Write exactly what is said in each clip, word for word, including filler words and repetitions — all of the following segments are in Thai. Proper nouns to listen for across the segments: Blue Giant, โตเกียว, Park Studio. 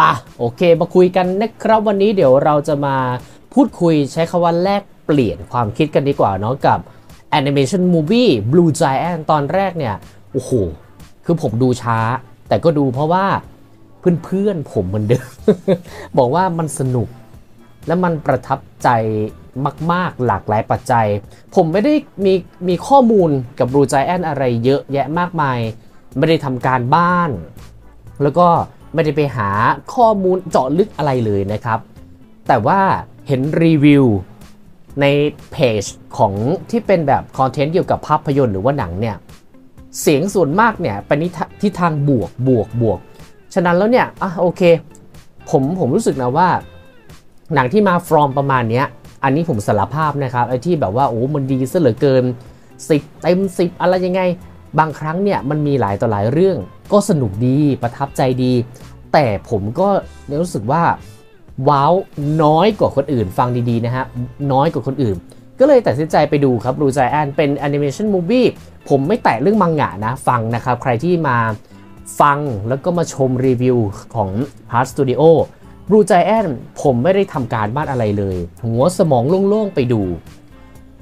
มาโอเคมาคุยกันนะครับวันนี้เดี๋ยวเราจะมาพูดคุยใช้คำว่าแลกเปลี่ยนความคิดกันดีกว่าเนาะกับ Animation Movie Blue Giant ตอนแรกเนี่ยโอ้โหคือผมดูช้าแต่ก็ดูเพราะว่าเพื่อนๆผมเหมือนเดิม บอกว่ามันสนุกและมันประทับใจมากๆหลากหลายปัจจัยผมไม่ได้มีมีข้อมูลกับ Blue Giant อะไรเยอะแยะมากมายไม่ได้ทำการบ้านแล้วก็ไม่ได้ไปหาข้อมูลเจาะลึกอะไรเลยนะครับแต่ว่าเห็นรีวิวในเพจของที่เป็นแบบคอนเทนต์เกี่ยวกับภาพยนตร์หรือว่าหนังเนี่ยเสียงส่วนมากเนี่ยเป็นที่ทางบวกบวกบวกฉะนั้นแล้วเนี่ยอ่ะโอเคผมผมรู้สึกนะว่าหนังที่มา from ประมาณเนี้ยอันนี้ผมสารภาพนะครับไอ้ที่แบบว่าโอ้มันดีซะเหลือเกินสิบเต็มสิบอะไรยังไงบางครั้งเนี่ยมันมีหลายต่อหลายเรื่องก็สนุกดีประทับใจดีแต่ผมก็รู้สึกว่าว้าวน้อยกว่าคนอื่นฟังดีๆนะฮะน้อยกว่าคนอื่นก็เลยตัดสินใจไปดูครับ Blue Giant เป็น Animation Movie ผมไม่แตะเรื่องมังงะนะฟังนะครับใครที่มาฟังแล้วก็มาชมรีวิวของ Park Studio Blue Giant ผมไม่ได้ทำการบ้านอะไรเลยหัวสมองโล่งๆไปดู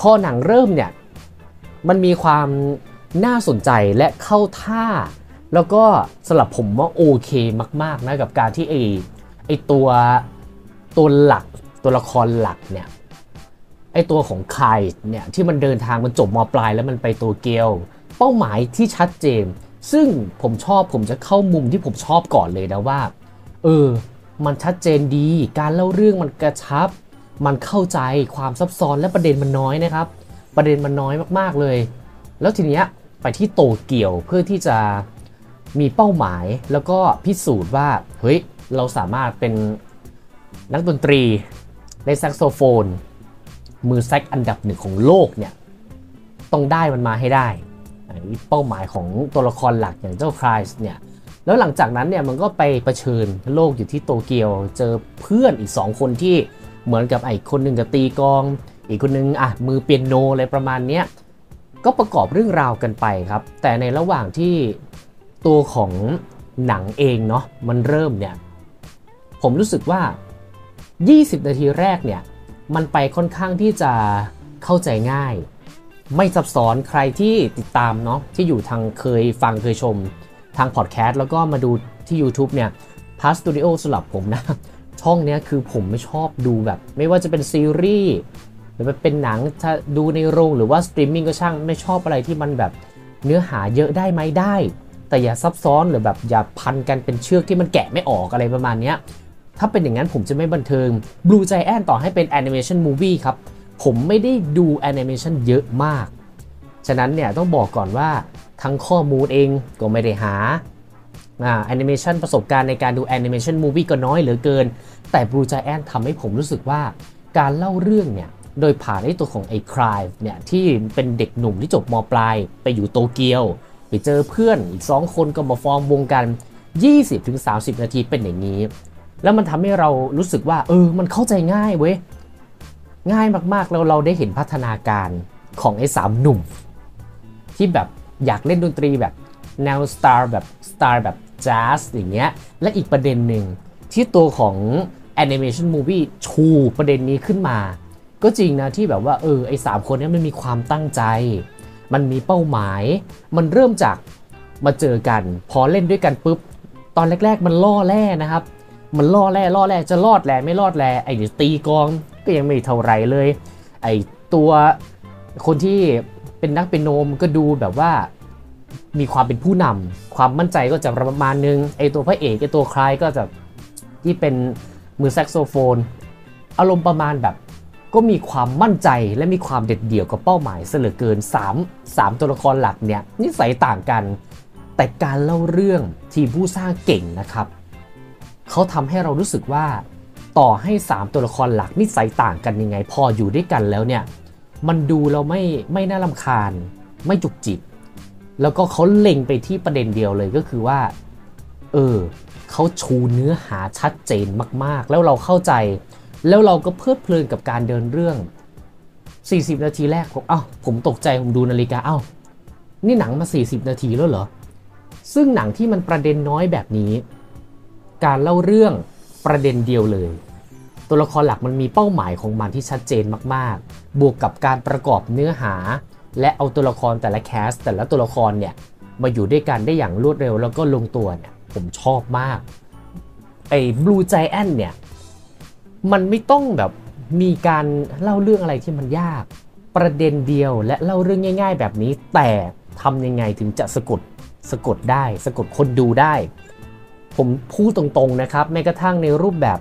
พอหนังเริ่มเนี่ยมันมีความน่าสนใจและเข้าท่าแล้วก็สำหรับผมว่าโอเคมากๆนะกับการที่ไอ้ไอ้ตัวตัวหลักตัวละครหลักเนี่ยไอ้ตัวของไคเนี่ยที่มันเดินทางมันจบม.ปลายแล้วมันไปโตเกียวเป้าหมายที่ชัดเจนซึ่งผมชอบผมจะเข้ามุมที่ผมชอบก่อนเลยนะว่าเออมันชัดเจนดีการเล่าเรื่องมันกระชับมันเข้าใจความซับซ้อนและประเด็นมันน้อยนะครับประเด็นมันน้อยมากๆเลยแล้วทีเนี้ยไปที่โตเกียวเพื่อที่จะมีเป้าหมายแล้วก็พิสูจน์ว่าเฮ้ยเราสามารถเป็นนักดนตรีในแซกโซโฟนมือแซกอันดับหนึ่งของโลกเนี่ยต้องได้มันมาให้ได้เป้าหมายของตัวละครหลักอย่างเจ้าไครส์เนี่ยแล้วหลังจากนั้นเนี่ยมันก็ไปเผชิญโลกอยู่ที่โตเกียวเจอเพื่อนอีกสองคนที่เหมือนกับไอ้คนหนึ่งกับตีกองอีกคนหนึ่งอ่ะมือเปียโนอะไรประมาณเนี้ยก็ประกอบเรื่องราวกันไปครับแต่ในระหว่างที่ตัวของหนังเองเนาะมันเริ่มเนี่ยผมรู้สึกว่ายี่สิบนาทีแรกเนี่ยมันไปค่อนข้างที่จะเข้าใจง่ายไม่ซับซ้อนใครที่ติดตามเนาะที่อยู่ทางเคยฟังเคยชมทางพอดแคสต์แล้วก็มาดูที่ YouTube เนี่ย Park Studio สำหรับผมนะช่องเนี้ยคือผมไม่ชอบดูแบบไม่ว่าจะเป็นซีรีส์หรือเป็นหนังถ้าดูในโรงหรือว่าสตรีมมิ่งก็ช่างไม่ชอบอะไรที่มันแบบเนื้อหาเยอะได้ไหมได้แต่อย่าซับซ้อนหรือแบบอย่าพันกันเป็นเชือกที่มันแกะไม่ออกอะไรประมาณเนี้ยถ้าเป็นอย่างนั้นผมจะไม่บันเทิง Blue Giant ต่อให้เป็น Animation Movie ครับผมไม่ได้ดู Animation เยอะมากฉะนั้นเนี่ยต้องบอกก่อนว่าทั้งข้อมูลเองก็ไม่ได้หาอ่า Animation ประสบการณ์ในการดู Animation Movie ก็น้อยเหลือเกินแต่ Blue Giant ทำให้ผมรู้สึกว่าการเล่าเรื่องเนี่ยโดยผ่านไอ้ตัวของไอ้ไครส์เนี่ยที่เป็นเด็กหนุ่มที่จบม.ปลายไปอยู่โตเกียวไปเจอเพื่อนอีกสองคนก็มาฟอร์มวงกัน ยี่สิบถึงสามสิบ นาทีเป็นอย่างนี้แล้วมันทำให้เรารู้สึกว่าเออมันเข้าใจง่ายเว้ยง่ายมากๆแล้วเราได้เห็นพัฒนาการของไอ้สามหนุ่มที่แบบอยากเล่นดนตรีแบบแนวสไตล์แบบสไตล์แบบแจ๊สอย่างเงี้ยและอีกประเด็นหนึ่งที่ตัวของ Animation Movie ชูประเด็นนี้ขึ้นมาก็จริงนะที่แบบว่าเออไอ้สามคนนี้มันมีความตั้งใจมันมีเป้าหมายมันเริ่มจากมาเจอกันพอเล่นด้วยกันปุ๊บตอนแรกๆมันล่อแร่นะครับมันล่อแร่ล่อแร่จะรอดแร่ไม่รอดแร่ไอ้ตีกองก็ยังไม่เท่าไรเลยไอ้ตัวคนที่เป็นนักเปียโนก็ดูแบบว่ามีความเป็นผู้นำความมั่นใจก็จะประมาณนึงไอ้ตัวพระเอกไอ้ตัวใครก็จะที่เป็นมือแซกโซโฟนอารมณ์ประมาณแบบก็มีความมั่นใจและมีความเด็ดเดี่ยวกับเป้าหมายซะเหลือเกินสาม สามตัวละครหลักเนี่ยนิสัยต่างกันแต่การเล่าเรื่องที่ผู้สร้างเก่งนะครับเขาทำให้เรารู้สึกว่าต่อให้สามตัวละครหลักนิสัยต่างกันยังไงพออยู่ด้วยกันแล้วเนี่ยมันดูเราไม่ไม่น่ารำคาญไม่จุกจิกแล้วก็เขาเล็งไปที่ประเด็นเดียวเลยก็คือว่าเออเขาชูเนื้อหาชัดเจนมากๆแล้วเราเข้าใจแล้วเราก็เพลิดเพลินกับการเดินเรื่องสี่สิบนาทีแรกผมอ้าวผมตกใจผมดูนาฬิกาอ้าวนี่หนังมาสี่สิบนาทีแล้วเหรอซึ่งหนังที่มันประเด็นน้อยแบบนี้ การเล่าเรื่องประเด็นเดียวเลยตัวละครหลักมันมีเป้าหมายของมันที่ชัดเจนมากๆบวกกับการประกอบเนื้อหาและเอาตัวละครแต่ละแคสแต่ละตัวละครเนี่ยมาอยู่ด้วยกันได้อย่างรวดเร็วแล้วก็ลงตัวเนี่ยผมชอบมากไอ้ Blue Giant เนี่ยมันไม่ต้องแบบมีการเล่าเรื่องอะไรที่มันยากประเด็นเดียวและเล่าเรื่องง่ายๆแบบนี้แต่ทำยังไงถึงจะสะกดสะกดได้สะกดคนดูได้ผมพูดตรงๆนะครับแม้กระทั่งในรูปแบบ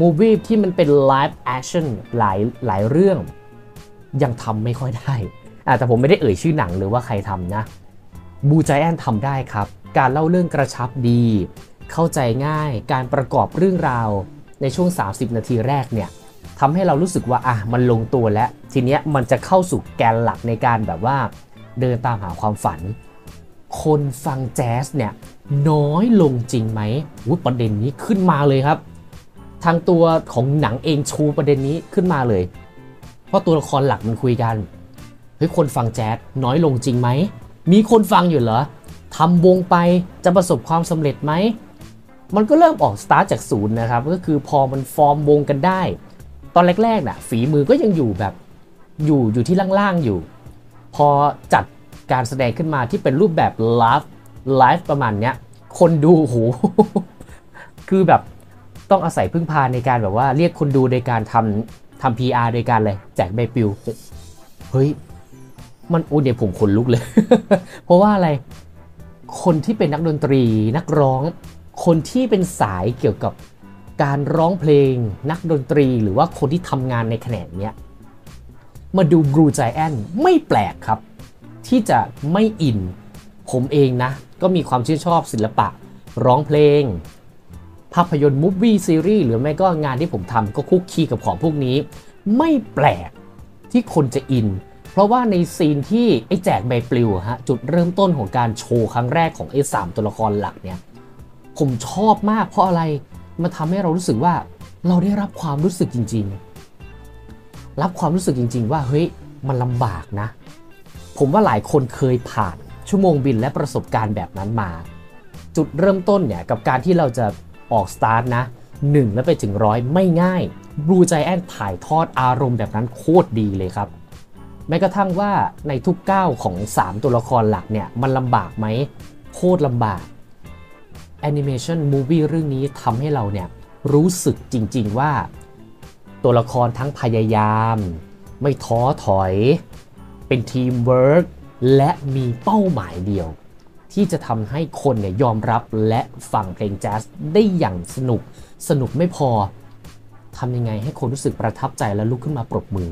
มูวี่ที่มันเป็นไลฟ์แอคชั่นหลายหลายเรื่องยังทำไม่ค่อยได้แต่ผมไม่ได้เอ่ยชื่อหนังหรือว่าใครทำนะBlue Giantทำได้ครับการเล่าเรื่องกระชับดีเข้าใจง่ายการประกอบเรื่องราวในช่วงสามสิบนาทีแรกเนี่ยทำให้เรารู้สึกว่าอ่ะมันลงตัวแล้วทีเนี้ยมันจะเข้าสู่แกนหลักในการแบบว่าเดินตามหาความฝันคนฟังแจ๊สเนี่ยน้อยลงจริงไหมวุ้ยประเด็นนี้ขึ้นมาเลยครับทางตัวของหนังเองชูประเด็นนี้ขึ้นมาเลยเพราะตัวละครหลักมันคุยกันเฮ้ยคนฟังแจ๊สน้อยลงจริงไหมมีคนฟังอยู่เหรอทำวงไปจะประสบความสำเร็จไหมมันก็เริ่มออกสตาร์ทจากศูนย์นะครับก็คือพอมันฟอร์มวงกันได้ตอนแรกๆน่ะฝีมือก็ยังอยู่แบบอยู่อยู่ที่ล่างๆอยู่พอจัดการแสดงขึ้นมาที่เป็นรูปแบบไลฟ์ไลฟ์ประมาณเนี้ยคนดูโอ้โห คือแบบต้องอาศัยพึ่งพาในการแบบว่าเรียกคนดูโดยการทำทำ พี อาร์ โดยการเลยแจกใบปลิวเฮ้ยมันโอ้เดี๋ยวผมขนลุกเลย เพราะว่าอะไรคนที่เป็นนักดนตรีนักร้องคนที่เป็นสายเกี่ยวกับการร้องเพลงนักดนตรีหรือว่าคนที่ทำงานในแขนงเนี้ยมาดู Blue Giant ไม่แปลกครับที่จะไม่อินผมเองนะก็มีความชื่นชอบศิลปะร้องเพลงภาพยนตร์มูฟวี่ซีรีส์หรือไม่ก็งานที่ผมทำก็คุกคีกับของพวกนี้ไม่แปลกที่คนจะอินเพราะว่าในซีนที่ไอ้แจกใบปลิวฮะจุดเริ่มต้นของการโชว์ครั้งแรกของไอ้สามตัวละครหลักเนี่ยผมชอบมากเพราะอะไรมันทำให้เรารู้สึกว่าเราได้รับความรู้สึกจริงๆรับความรู้สึกจริงๆว่าเฮ้ยมันลำบากนะผมว่าหลายคนเคยผ่านชั่วโมงบินและประสบการณ์แบบนั้นมาจุดเริ่มต้นเนี่ยกับการที่เราจะออกสตาร์ทนะหนึ่งแล้วไปถึงร้อยไม่ง่าย Blue Giant ถ่ายทอดอารมณ์แบบนั้นโคตรดีเลยครับแม้กระทั่งว่าในทุกก้าวของสามตัวละครหลักเนี่ยมันลำบากไหมโคตรลำบากแอนิเมชันมูวี่เรื่องนี้ทำให้เราเนี่ยรู้สึกจริงๆว่าตัวละครทั้งพยายามไม่ท้อถอยเป็นทีมเวิร์กและมีเป้าหมายเดียวที่จะทำให้คนเนี่ยยอมรับและฟังเพลงแจ๊สได้อย่างสนุกสนุกไม่พอทำยังไงให้คนรู้สึกประทับใจและลุกขึ้นมาปรบมือ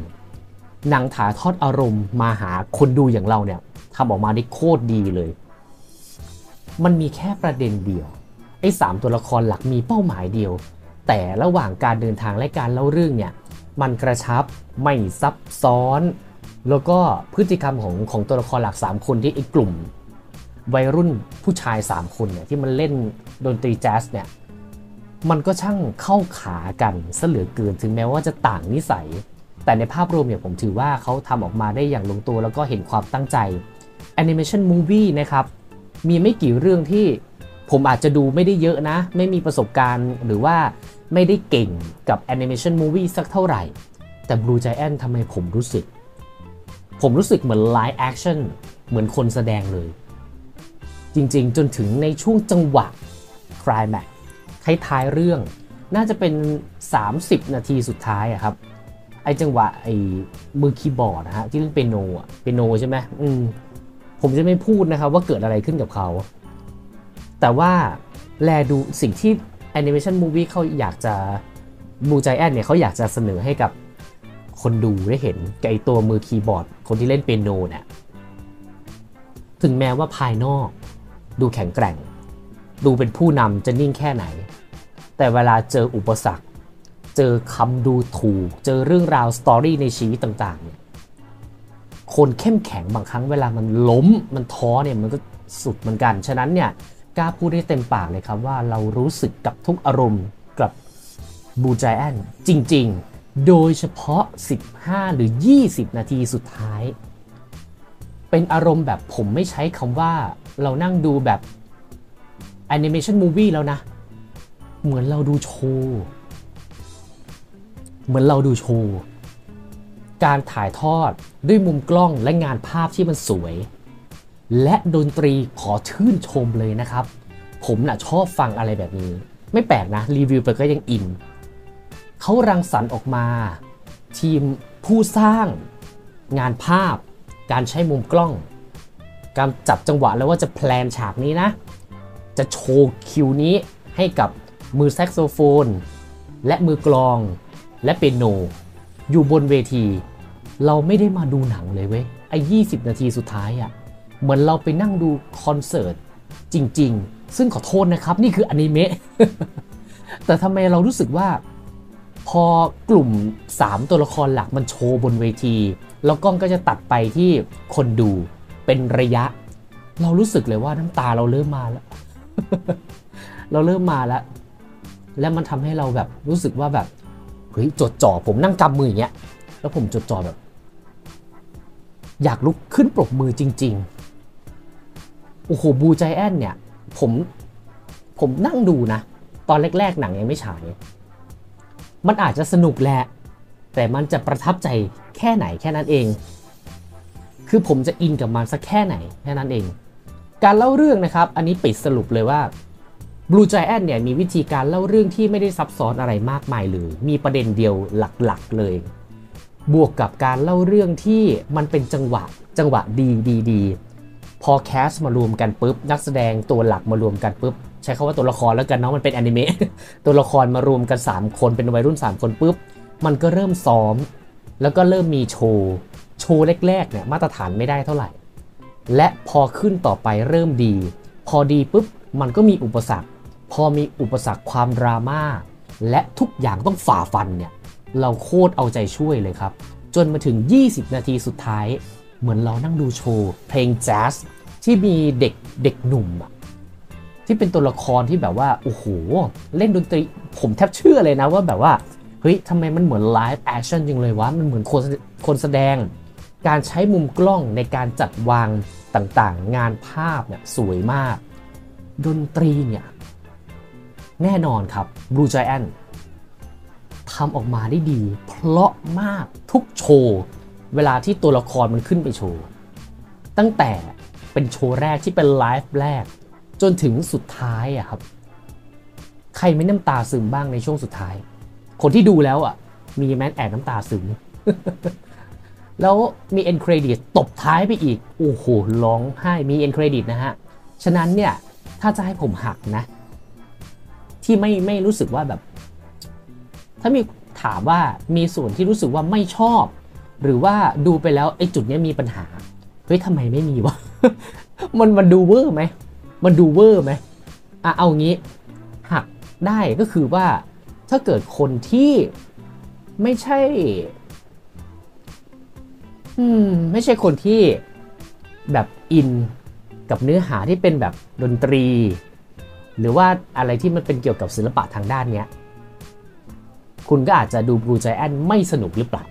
หนังถ่ายทอดอารมณ์มาหาคนดูอย่างเราเนี่ยทำออกมาได้โคตรดีเลยมันมีแค่ประเด็นเดียวไอ้สามตัวละครหลักมีเป้าหมายเดียวแต่ระหว่างการเดินทางและการเล่าเรื่องเนี่ยมันกระชับไม่ซับซ้อนแล้วก็พฤติกรรมของของตัวละครหลักสามคนที่ไอ้กลุ่มวัยรุ่นผู้ชายสามคนเนี่ยที่มันเล่นดนตรีแจ๊สเนี่ยมันก็ช่างเข้าขากันซะเหลือเกินถึงแม้ว่าจะต่างนิสัยแต่ในภาพรวมเนี่ยผมถือว่าเขาทำออกมาได้อย่างลงตัวแล้วก็เห็นความตั้งใจ Animation Movie นะครับมีไม่กี่เรื่องที่ผมอาจจะดูไม่ได้เยอะนะไม่มีประสบการณ์หรือว่าไม่ได้เก่งกับ Animation Movie สักเท่าไหร่แต่ Blue Giant ทำไมผมรู้สึกผมรู้สึกเหมือน Live Action เหมือนคนแสดงเลยจริงๆจนถึงในช่วงจังหวะ Climax ท้ายๆเรื่องน่าจะเป็นสามสิบนาทีสุดท้ายอะครับไอ้จังหวะไอ้มือคีย์บอร์ดนะฮะที่เล่นเปียโนอ่ะเปียโนใช่ไหมอืมผมจะไม่พูดนะครับว่าเกิดอะไรขึ้นกับเขาแต่ว่าแลดูสิ่งที่ Animation Movie เขาอยากจะ Blue Giant เนี่ยเขาอยากจะเสนอให้กับคนดูได้เห็นกับไอ้ตัวมือคีย์บอร์ดคนที่เล่นเปียโนเนี่ยถึงแม้ว่าภายนอกดูแข็งแกร่งดูเป็นผู้นำจะนิ่งแค่ไหนแต่เวลาเจออุปสรรคเจอคำดูถูกเจอเรื่องราวสตอรี่ในชีวิตต่างๆเนี่ยคนเข้มแข็งบางครั้งเวลามันล้มมันท้อเนี่ยมันก็สุดเหมือนกันฉะนั้นเนี่ยกล้าพูดได้เต็มปากเลยครับว่าเรารู้สึกกับทุกอารมณ์กับ Blue Giant จริงๆโดยเฉพาะสิบห้าหรือยี่สิบนาทีสุดท้ายเป็นอารมณ์แบบผมไม่ใช้คำว่าเรานั่งดูแบบ Animation Movie แล้วนะ เหมือนเราดูโชว์เหมือนเราดูโชว์การถ่ายทอดด้วยมุมกล้องและงานภาพที่มันสวยและดนตรีขอชื่นชมเลยนะครับผมน่ะชอบฟังอะไรแบบนี้ไม่แปลกนะรีวิวไปก็ยังอินเขารังสรรค์ออกมาทีมผู้สร้างงานภาพการใช้มุมกล้องการจับจังหวะแล้วว่าจะแพลนฉากนี้นะจะโชว์คิวนี้ให้กับมือแซกโซโฟนและมือกลองและเปียโนอยู่บนเวทีเราไม่ได้มาดูหนังเลยเว้ยไอ้ยี่สิบนาทีสุดท้ายอ่ะเหมือนเราไปนั่งดูคอนเสิร์ตจริงๆซึ่งขอโทษนะครับนี่คืออนิเมะ แต่ทำไมเรารู้สึกว่าพอกลุ่มสามตัวละครหลักมันโชว์บนเวทีแล้วกล้องก็จะตัดไปที่คนดูเป็นระยะเรารู้สึกเลยว่าน้ำตาเราเริ่มมาแล้ว เราเริ่มมาแล้วและมันทำให้เราแบบรู้สึกว่าแบบเฮ้ยจดจ่อผมนั่งกำมืออย่างเงี้ยแล้วผมจดจ่อแบบอยากลุกขึ้นปรบมือจริงๆโอ้โหบูใจแอนเนี่ยผมผมนั่งดูนะตอนแรกๆหนังยังไม่ฉายมันอาจจะสนุกแหละแต่มันจะประทับใจแค่ไหนแค่นั้นเองคือผมจะอินกับมันสักแค่ไหนแค่นั้นเองการเล่าเรื่องนะครับอันนี้ปิดสรุปเลยว่า Blue Giant เนี่ยมีวิธีการเล่าเรื่องที่ไม่ได้ซับซ้อนอะไรมากมายเลยมีประเด็นเดียวหลักๆเลยบวกกับการเล่าเรื่องที่มันเป็นจังหวะจังหวะดีดีดีพอแคสมารวมกันปุ๊บนักแสดงตัวหลักมารวมกันปุ๊บใช้คำว่าตัวละครแล้วกันเนาะมันเป็นอนิเมะตัวละครมารวมกันสามคนเป็นวัยรุ่นสามคนปุ๊บมันก็เริ่มซ้อมแล้วก็เริ่มมีโชว์โชว์แรกๆเนี่ยมาตรฐานไม่ได้เท่าไหร่และพอขึ้นต่อไปเริ่มดีพอดีปุ๊บมันก็มีอุปสรรคพอมีอุปสรรคความดราม่าและทุกอย่างต้องฝ่าฟันเนี่ยเราโคตรเอาใจช่วยเลยครับจนมาถึงยี่สิบนาทีสุดท้ายเหมือนเรานั่งดูโชว์เพลงแจ๊สที่มีเด็กเด็กหนุ่มที่เป็นตัวละครที่แบบว่าโอ้โหเล่นดนตรีผมแทบเชื่อเลยนะว่าแบบว่าเฮ้ยทำไมมันเหมือนไลฟ์แอคชั่นจริงเลยวะมันเหมือนคนคนแสดงการใช้มุมกล้องในการจัดวางต่างๆงานภาพเนี่ยสวยมากดนตรีเนี่ยแน่นอนครับ Blue Giantทำออกมาได้ดีเพราะมากทุกโชว์เวลาที่ตัวละครมันขึ้นไปโชว์ตั้งแต่เป็นโชว์แรกที่เป็นไลฟ์แรกจนถึงสุดท้ายอะครับใครไม่น้ำตาซึมบ้างในช่วงสุดท้ายคนที่ดูแล้วอะมีแม้แอบน้ำตาซึม แล้วมีเอ็นเครดิตตบท้ายไปอีกโอ้โหร้องไห้มีเอ็นเครดิตนะฮะฉะนั้นเนี่ยถ้าจะให้ผมหักนะที่ไม่ไม่รู้สึกว่าแบบถ้ามีถามว่ามีส่วนที่รู้สึกว่าไม่ชอบหรือว่าดูไปแล้วไอ้จุดนี้มีปัญหาเฮ้ยทำไมไม่มีวะ มันมันดูเวอร์ไหมมันดูเวอร์ไหมอ่ะเอางี้หักได้ก็คือว่าถ้าเกิดคนที่ไม่ใช่อืมไม่ใช่คนที่แบบอินกับเนื้อหาที่เป็นแบบดนตรีหรือว่าอะไรที่มันเป็นเกี่ยวกับศิลปะทางด้านเนี้ยคุณก็อาจจะดู Blue Giant ไม่สนุกหรือเปล่า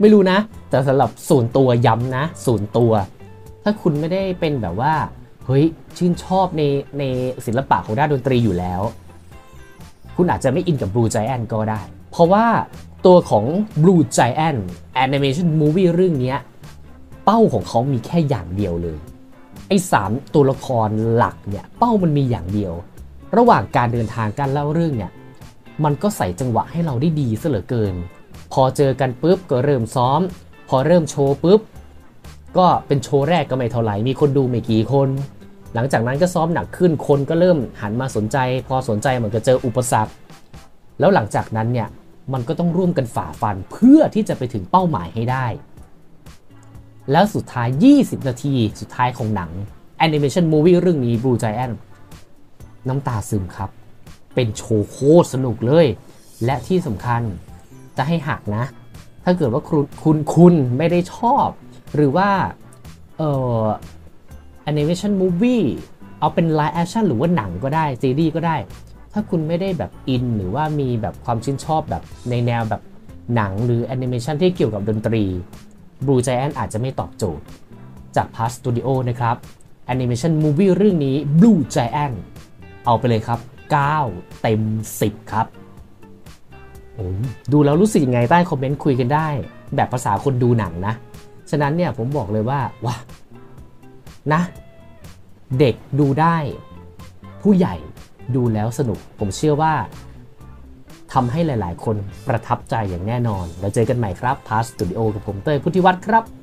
ไม่รู้นะแต่สำหรับส่วนตัวย้ำนะส่วนตัวถ้าคุณไม่ได้เป็นแบบว่าเฮ้ยชื่นชอบในในศิลปะของด้านดนตรีอยู่แล้วคุณอาจจะไม่อินกับ Blue Giant ก็ได้เพราะว่าตัวของ Blue Giant Animation Movie เรื่องนี้เป้าของเขามีแค่อย่างเดียวเลยไอ้สามตัวละครหลักเนี่ยเป้ามันมีอย่างเดียวระหว่างการเดินทางการเล่าเรื่องเนี่ยมันก็ใส่จังหวะให้เราได้ดีซะเหลือเกินพอเจอกันปุ๊บก็เริ่มซ้อมพอเริ่มโชว์ปุ๊บก็เป็นโชว์แรกก็ไม่เท่าไหร่มีคนดูไม่กี่คนหลังจากนั้นก็ซ้อมหนักขึ้นคนก็เริ่มหันมาสนใจพอสนใจมันก็เจออุปสรรคแล้วหลังจากนั้นเนี่ยมันก็ต้องร่วมกันฝ่าฟันเพื่อที่จะไปถึงเป้าหมายให้ได้แล้วสุดท้ายยี่สิบนาทีสุดท้ายของหนัง Animation Movie เรื่องนี้ Blue Giant น้ำตาซึมครับเป็นโชว์โคตรสนุกเลยและที่สำคัญจะให้หักนะถ้าเกิดว่าคุณคุณคุณไม่ได้ชอบหรือว่าเอ่อ animation movie เอาเป็น live action หรือว่าหนังก็ได้ซีรีส์ก็ได้ถ้าคุณไม่ได้แบบอินหรือว่ามีแบบความชื่นชอบแบบในแนวแบบหนังหรือ animation ที่เกี่ยวกับดนตรี Blue Giant อาจจะไม่ตอบโจทย์จาก Park Studio นะครับ animation movie เรื่องนี้ Blue Giant เอาไปเลยครับ เก้าเต็มสิบครับดูแล้วรู้สึกยังไงใต้คอมเมนต์คุยกันได้แบบภาษาคนดูหนังนะฉะนั้นเนี่ยผมบอกเลยว่าว้านะเด็กดูได้ผู้ใหญ่ดูแล้วสนุกผมเชื่อว่าทำให้หลายๆคนประทับใจอย่างแน่นอนเราเจอกันใหม่ครับ Park Studio กับผมเต้ย พุทธิวัฒน์ครับ